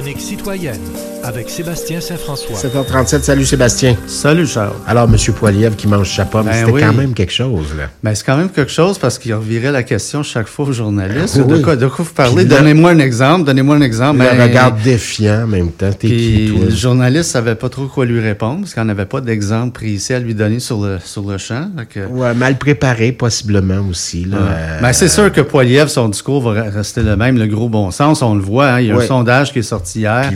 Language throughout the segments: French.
chronique citoyenne avec Sébastien Saint-François. 7h37, salut Sébastien. Salut Charles. Alors, M. Poilièvre qui mange sa pomme, c'était oui. Quand même quelque chose, là. Bien, c'est quand même quelque chose parce qu'il revirait la question chaque fois aux journalistes. Oui. De quoi vous parlez? Donnez-moi un exemple. Le regard défiant en même temps. Le journaliste savait pas trop quoi lui répondre parce qu'on n'avait pas d'exemple précis à lui donner sur le champ. Ouais, mal préparé possiblement aussi, là. Ben, c'est sûr que Poilièvre, son discours va rester le même, le gros bon sens, on le voit, hein. Il y a un sondage qui est sorti hier.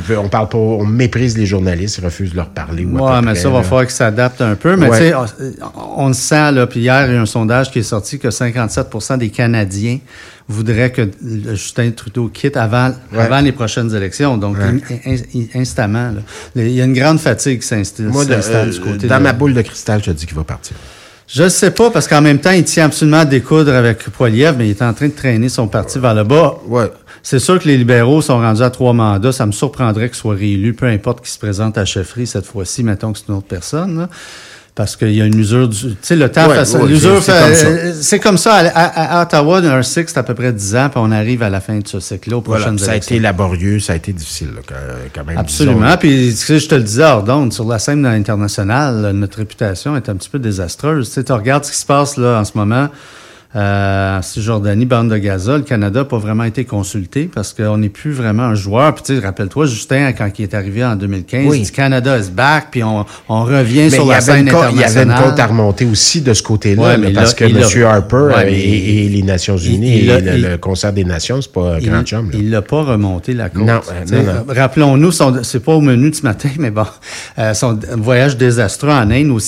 On méprise les journalistes, ils refusent de leur parler. Va falloir qu'ils s'adaptent un peu. Mais tu sais, on le sent, là. Puis hier, il y a un sondage qui est sorti que 57% des Canadiens voudraient que Justin Trudeau quitte avant les prochaines élections. Donc, instamment, là. Il y a une grande fatigue qui s'installe du côté. Dans ma boule de cristal, je te dis qu'il va partir. Je ne sais pas, parce qu'en même temps, il tient absolument à découdre avec Poilièvre, mais il est en train de traîner son parti vers le bas. Ouais. C'est sûr que les libéraux sont rendus à 3 mandats. Ça me surprendrait qu'ils soient réélus, peu importe qui se présente à chefferie cette fois-ci, mettons que c'est une autre personne, là. Parce qu'il y a une usure du... Tu sais, le temps... c'est comme ça. À Ottawa, un cycle, c'est à peu près 10 ans, puis on arrive à la fin de ce cycle-là, aux prochaines élections. Ça a été laborieux, ça a été difficile, là, quand même. Absolument. Disons. Puis, tu sais, je te le disais, Ordonne, sur la scène internationale, là, notre réputation est un petit peu désastreuse. Tu sais, tu regardes ce qui se passe, là, en ce moment... en Cisjordanie, bande de Gaza, le Canada n'a pas vraiment été consulté parce qu'on n'est plus vraiment un joueur. Puis tu sais, rappelle-toi, Justin, quand il est arrivé en 2015, il dit Canada is back, puis on revient mais sur la scène internationale. Il y avait une côte à remonter aussi de ce côté-là, parce que M. Harper et les Nations Unies le Concert des Nations, c'est pas grand chum. Là. Il n'a pas remonté la côte. Non. Rappelons-nous, c'est pas au menu de ce matin, mais bon, son voyage désastreux en Inde, où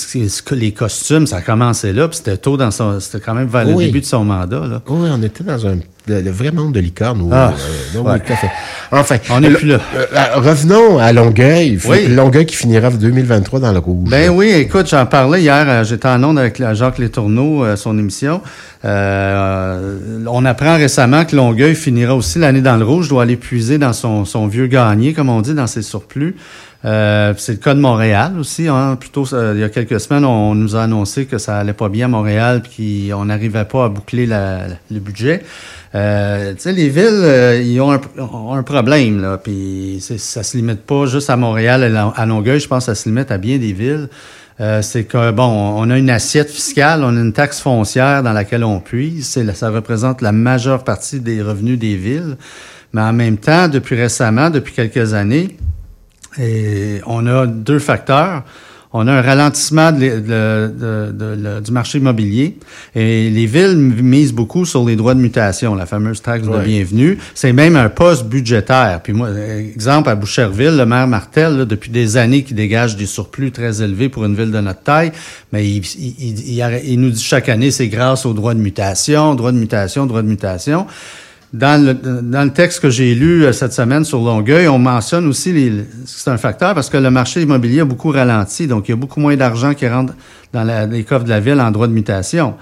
les costumes, ça a commencé là, puis c'était tôt dans son... C'était quand même vers le début de son mandat, là. Oui, on était dans le vrai monde de licorne. Enfin, on n'est plus là. Revenons à Longueuil. Longueuil qui finira en 2023 dans le rouge. Ben oui, écoute, j'en parlais hier. J'étais en onde avec Jacques Létourneau, son émission. On apprend récemment que Longueuil finira aussi l'année dans le rouge. Doit aller puiser dans son vieux gagné, comme on dit, dans ses surplus. C'est le cas de Montréal aussi, hein. Plutôt, il y a quelques semaines, on nous a annoncé que ça allait pas bien à Montréal puis qu'on n'arrivait pas à boucler le budget. Tu sais, les villes, ils ont un problème, là. Puis ça se limite pas juste à Montréal et à Longueuil. Je pense que ça se limite à bien des villes. C'est que, bon, on a une assiette fiscale, on a une taxe foncière dans laquelle on puise. Ça représente la majeure partie des revenus des villes. Mais en même temps, depuis quelques années... Et on a 2 facteurs. On a un ralentissement du marché immobilier et les villes misent beaucoup sur les droits de mutation, la fameuse taxe de bienvenue. C'est même un poste budgétaire. Puis moi, exemple, à Boucherville, le maire Martel, là, depuis des années, qui dégage des surplus très élevés pour une ville de notre taille, mais il nous dit chaque année, c'est grâce aux droits de mutation, droits de mutation, droits de mutation. Dans le texte que j'ai lu cette semaine sur Longueuil, on mentionne aussi c'est un facteur parce que le marché immobilier a beaucoup ralenti, donc il y a beaucoup moins d'argent qui rentre dans les coffres de la ville en droit de mutation.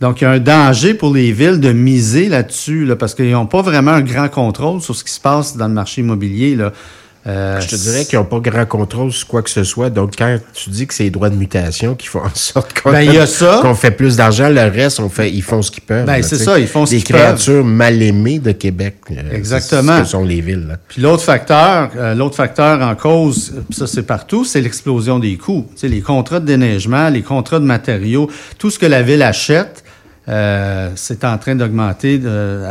Donc, il y a un danger pour les villes de miser là-dessus, là, parce qu'ils n'ont pas vraiment un grand contrôle sur ce qui se passe dans le marché immobilier, là. Je te dirais qu'ils n'ont pas grand contrôle sur quoi que ce soit. Donc, quand tu dis que c'est les droits de mutation qui font en sorte qu'on fait plus d'argent, le reste, ils font ce qu'ils peuvent. Ben, là, c'est ça, ils font ce qu'ils peuvent. Des créatures mal aimées de Québec. Exactement. Ce sont les villes, là. Puis l'autre facteur en cause, ça c'est partout, c'est l'explosion des coûts. Tu sais, les contrats de déneigement, les contrats de matériaux, tout ce que la ville achète, c'est en train d'augmenter de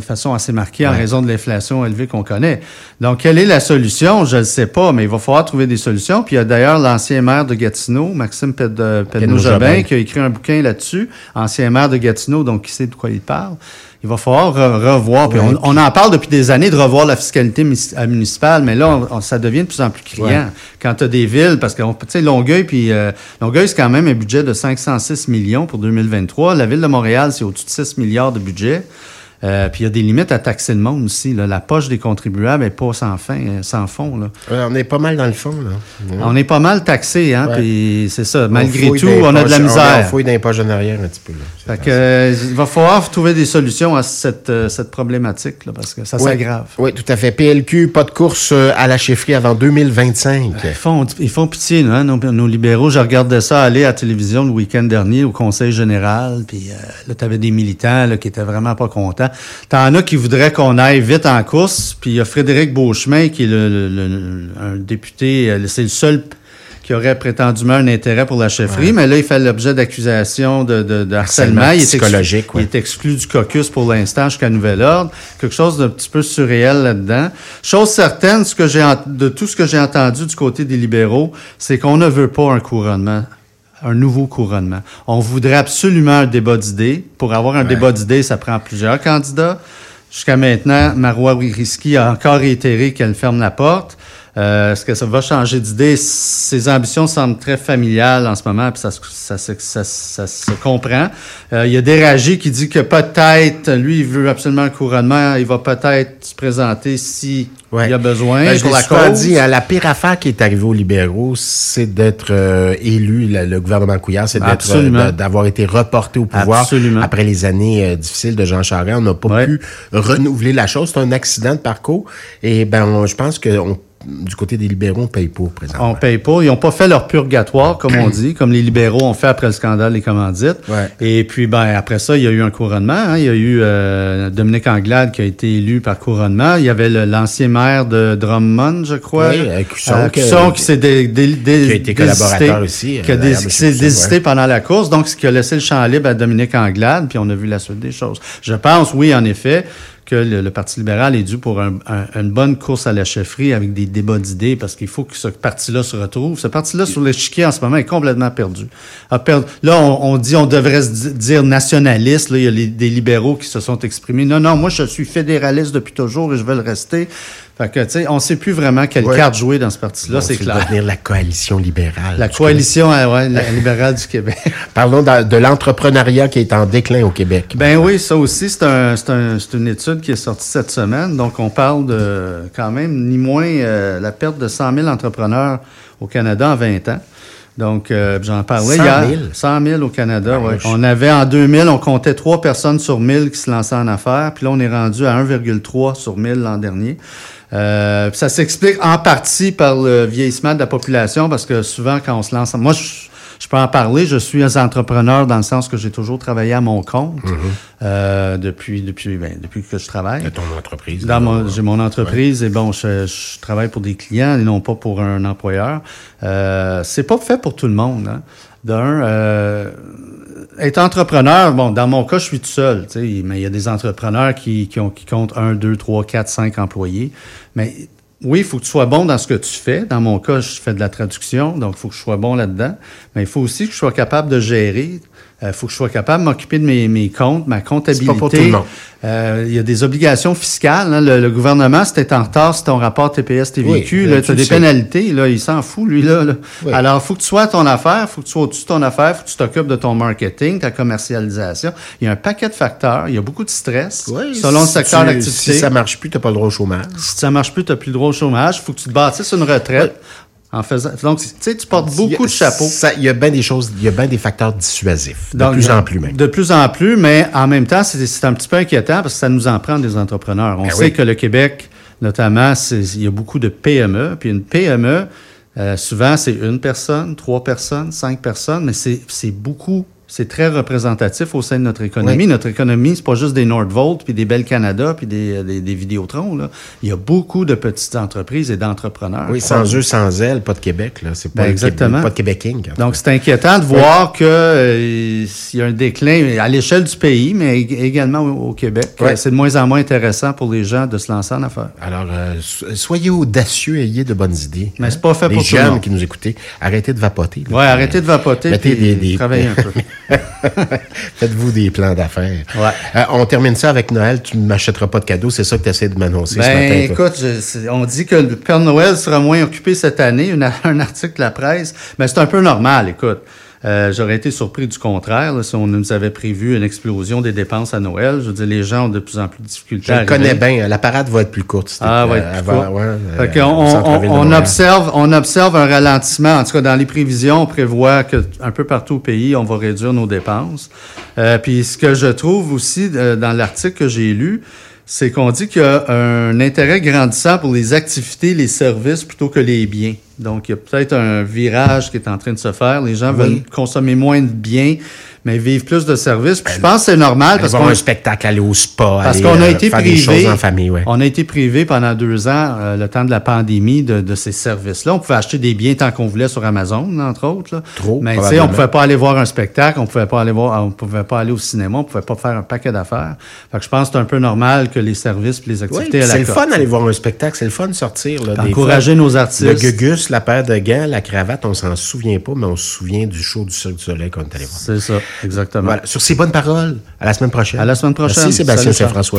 façon assez marquée en raison de l'inflation élevée qu'on connaît. Donc, quelle est la solution? Je ne le sais pas, mais il va falloir trouver des solutions. Puis il y a d'ailleurs l'ancien maire de Gatineau, Maxime Pedneau-Jabin, qui a écrit un bouquin là-dessus, ancien maire de Gatineau, donc qui sait de quoi il parle. Il va falloir revoir. Puis on en parle depuis des années de revoir la fiscalité municipale, mais là, ça devient de plus en plus criant. Ouais. Quand tu as des villes, parce que tu sais, Longueuil, c'est quand même un budget de 506 millions pour 2023. La ville de Montréal, c'est au-dessus de 6 milliards de budget. Puis il y a des limites à taxer le monde aussi, là. La poche des contribuables n'est pas sans fond, là. On est pas mal dans le fond, là. Mmh. On est pas mal taxé, hein, puis c'est ça. Malgré tout, on a de la misère. On fouille dans les poches en arrière un petit peu, là. Fait que il va falloir trouver des solutions à cette problématique, là, parce que ça s'aggrave. Oui, tout à fait. PLQ, pas de course à la chefferie avant 2025. Ils font pitié, là, hein, nos libéraux. Je regardais ça aller à la télévision le week-end dernier au Conseil général, puis là, t'avais des militants là, qui étaient vraiment pas contents. avant. T'en as qui voudraient qu'on aille vite en course, puis il y a Frédéric Beauchemin, qui est un député, c'est le seul qui aurait prétendument un intérêt pour la chefferie, ouais. Mais là, il fait l'objet d'accusations de harcèlement. Il est psychologique, ouais. Il est exclu du caucus pour l'instant jusqu'à nouvel ordre. Quelque chose d'un petit peu surréel là-dedans. Chose certaine, de tout ce que j'ai entendu du côté des libéraux, c'est qu'on ne veut pas un couronnement. Un nouveau couronnement. On voudrait absolument un débat d'idées. Pour avoir un débat d'idées, ça prend plusieurs candidats. Jusqu'à maintenant, Marwah Rizqy a encore réitéré qu'elle ferme la porte. Est-ce que ça va changer d'idée? Ses ambitions semblent très familiales en ce moment, puis ça se comprend. Il y a Déragi qui dit que peut-être, lui, il veut absolument un couronnement, il va peut-être se présenter si il y a besoin. Ben, pour la cause. Dit, la pire affaire qui est arrivée aux libéraux, c'est d'être élu, le gouvernement Couillard, c'est d'avoir été reporté au pouvoir après les années difficiles de Jean Charest. On n'a pas pu renouveler la chose. C'est un accident de parcours. Et je pense que du côté des libéraux, on paye pour, présentement. On paye pour. Ils n'ont pas fait leur purgatoire, comme on dit, comme les libéraux ont fait après le scandale des commandites. Ouais. Et puis, après ça, il y a eu un couronnement. Il y a eu Dominique Anglade qui a été élu par couronnement. Il y avait l'ancien maire de Drummond, je crois. Oui, Cusson qui s'est qui a été collaborateur aussi. Qui s'est désisté pendant la course. Donc, ce qui a laissé le champ libre à Dominique Anglade. Puis, on a vu la suite des choses. Je pense, oui, en effet, que le Parti libéral est dû pour une bonne course à la chefferie avec des débats d'idées, parce qu'il faut que ce parti-là se retrouve. Ce parti-là, sur l'échiquier, en ce moment, est complètement perdu. Là, on dit on devrait se dire nationaliste. Là, il y a des libéraux qui se sont exprimés. Non, moi, je suis fédéraliste depuis toujours et je vais le rester. Fait que, tu sais, on sait plus vraiment quelle carte jouer dans ce parti-là, c'est clair. On va devenir la coalition libérale. La coalition, la libérale du Québec. Parlons de l'entrepreneuriat qui est en déclin au Québec. Ben oui, ça aussi, c'est une étude qui est sortie cette semaine. Donc, on parle de, quand même, ni moins, la perte de 100 000 entrepreneurs au Canada en 20 ans. Donc, j'en parlais hier. 100 000 au Canada, oui. On avait, en 2000, on comptait 3 personnes sur 1000 qui se lançaient en affaires. Puis là, on est rendu à 1,3 sur 1000 l'an dernier. Ça s'explique en partie par le vieillissement de la population, parce que souvent, quand on se lance... Moi, je peux en parler. Je suis un entrepreneur dans le sens que j'ai toujours travaillé à mon compte depuis que je travaille. Dans ton entreprise. J'ai mon entreprise et je travaille pour des clients et non pas pour un employeur. C'est pas fait pour tout le monde. Hein. Être entrepreneur, dans mon cas, je suis tout seul, tu sais, mais il y a des entrepreneurs qui comptent 1, 2, 3, 4, 5 employés. Mais oui, il faut que tu sois bon dans ce que tu fais. Dans mon cas, je fais de la traduction, donc il faut que je sois bon là-dedans. Mais il faut aussi que je sois capable de gérer. Il faut que je sois capable de m'occuper de mes comptes, ma comptabilité. C'est pas pour tout le monde. Il y a des obligations fiscales. Hein. Le gouvernement, si t'es en retard, c'est ton rapport TPS-TVQ, oui, tu as des pénalités. Là, il s'en fout, lui. Là. Oui. Alors, il faut que tu sois à ton affaire, il faut que tu sois au-dessus de ton affaire, il faut que tu t'occupes de ton marketing, ta commercialisation. Il y a un paquet de facteurs. Il y a beaucoup de stress selon le secteur d'activité. Si ça marche plus, tu n'as pas le droit au chômage. Si ça marche plus, tu n'as plus le droit au chômage. Il faut que tu te bâtisses une retraite. Oui. Donc, tu sais, tu portes beaucoup de chapeaux. Il y a bien des choses, il y a bien des facteurs dissuasifs, de plus en plus même. De plus en plus, mais en même temps, c'est un petit peu inquiétant parce que ça nous en prend des entrepreneurs. On sait que le Québec, notamment, il y a beaucoup de PME. Puis une PME, souvent, c'est une personne, 3 personnes, 5 personnes, mais c'est beaucoup... C'est très représentatif au sein de notre économie. Oui. Notre économie, c'est pas juste des Nordvolt, puis des Belles Canada, puis des Vidéotron. Là. Il y a beaucoup de petites entreprises et d'entrepreneurs. Oui, sans eux, sans elles, pas de Québec. Là. C'est pas exactement. Pas de Québec-ing. Donc, c'est inquiétant de voir qu'il y a un déclin à l'échelle du pays, mais également au Québec. Oui. C'est de moins en moins intéressant pour les gens de se lancer en affaires. Alors, soyez audacieux, ayez de bonnes idées. Mais c'est pas fait pour tout le monde. Les jeunes qui nous écoutez, arrêtez de vapoter. Oui, arrêtez de vapoter et travaillez un peu. Faites-vous des plans d'affaires. Ouais. On termine ça avec Noël. Tu ne m'achèteras pas de cadeaux. C'est ça que tu essaies de m'annoncer ce matin. Écoute, on dit que le Père Noël sera moins occupé cette année. Un article de la presse. Mais c'est un peu normal, écoute. J'aurais été surpris du contraire là, si on nous avait prévu une explosion des dépenses à Noël. Je veux dire, les gens ont de plus en plus de difficultés. Je le connais bien. La parade va être plus courte. Va être plus courte. On observe un ralentissement. En tout cas, dans les prévisions, on prévoit qu'un peu partout au pays, on va réduire nos dépenses. Puis ce que je trouve aussi dans l'article que j'ai lu, c'est qu'on dit qu'il y a un intérêt grandissant pour les activités, les services plutôt que les biens. Donc, il y a peut-être un virage qui est en train de se faire. Les gens veulent consommer moins de biens, mais vivre plus de services. Puis je pense que c'est normal. Parce qu'on a un spectacle, aller au spa, parce qu'on a été privés en famille. Ouais. On a été privés pendant 2 ans, le temps de la pandémie, de ces services-là. On pouvait acheter des biens tant qu'on voulait sur Amazon, entre autres. Là. Trop. Mais tu sais, on pouvait pas aller voir un spectacle, on pouvait pas aller au cinéma, on pouvait pas faire un paquet d'affaires. Fait que je pense que c'est un peu normal que les services et les activités à la carte. C'est le fun d'aller voir un spectacle, c'est le fun de sortir. Là, encourager nos artistes. Le gugus, la paire de gants, la cravate, on s'en souvient pas, mais on se souvient du show du Cirque du Soleil qu'on est allé voir. C'est ça, exactement. Voilà. Sur ces bonnes paroles, à la semaine prochaine. À la semaine prochaine. Merci Sébastien Saint-François.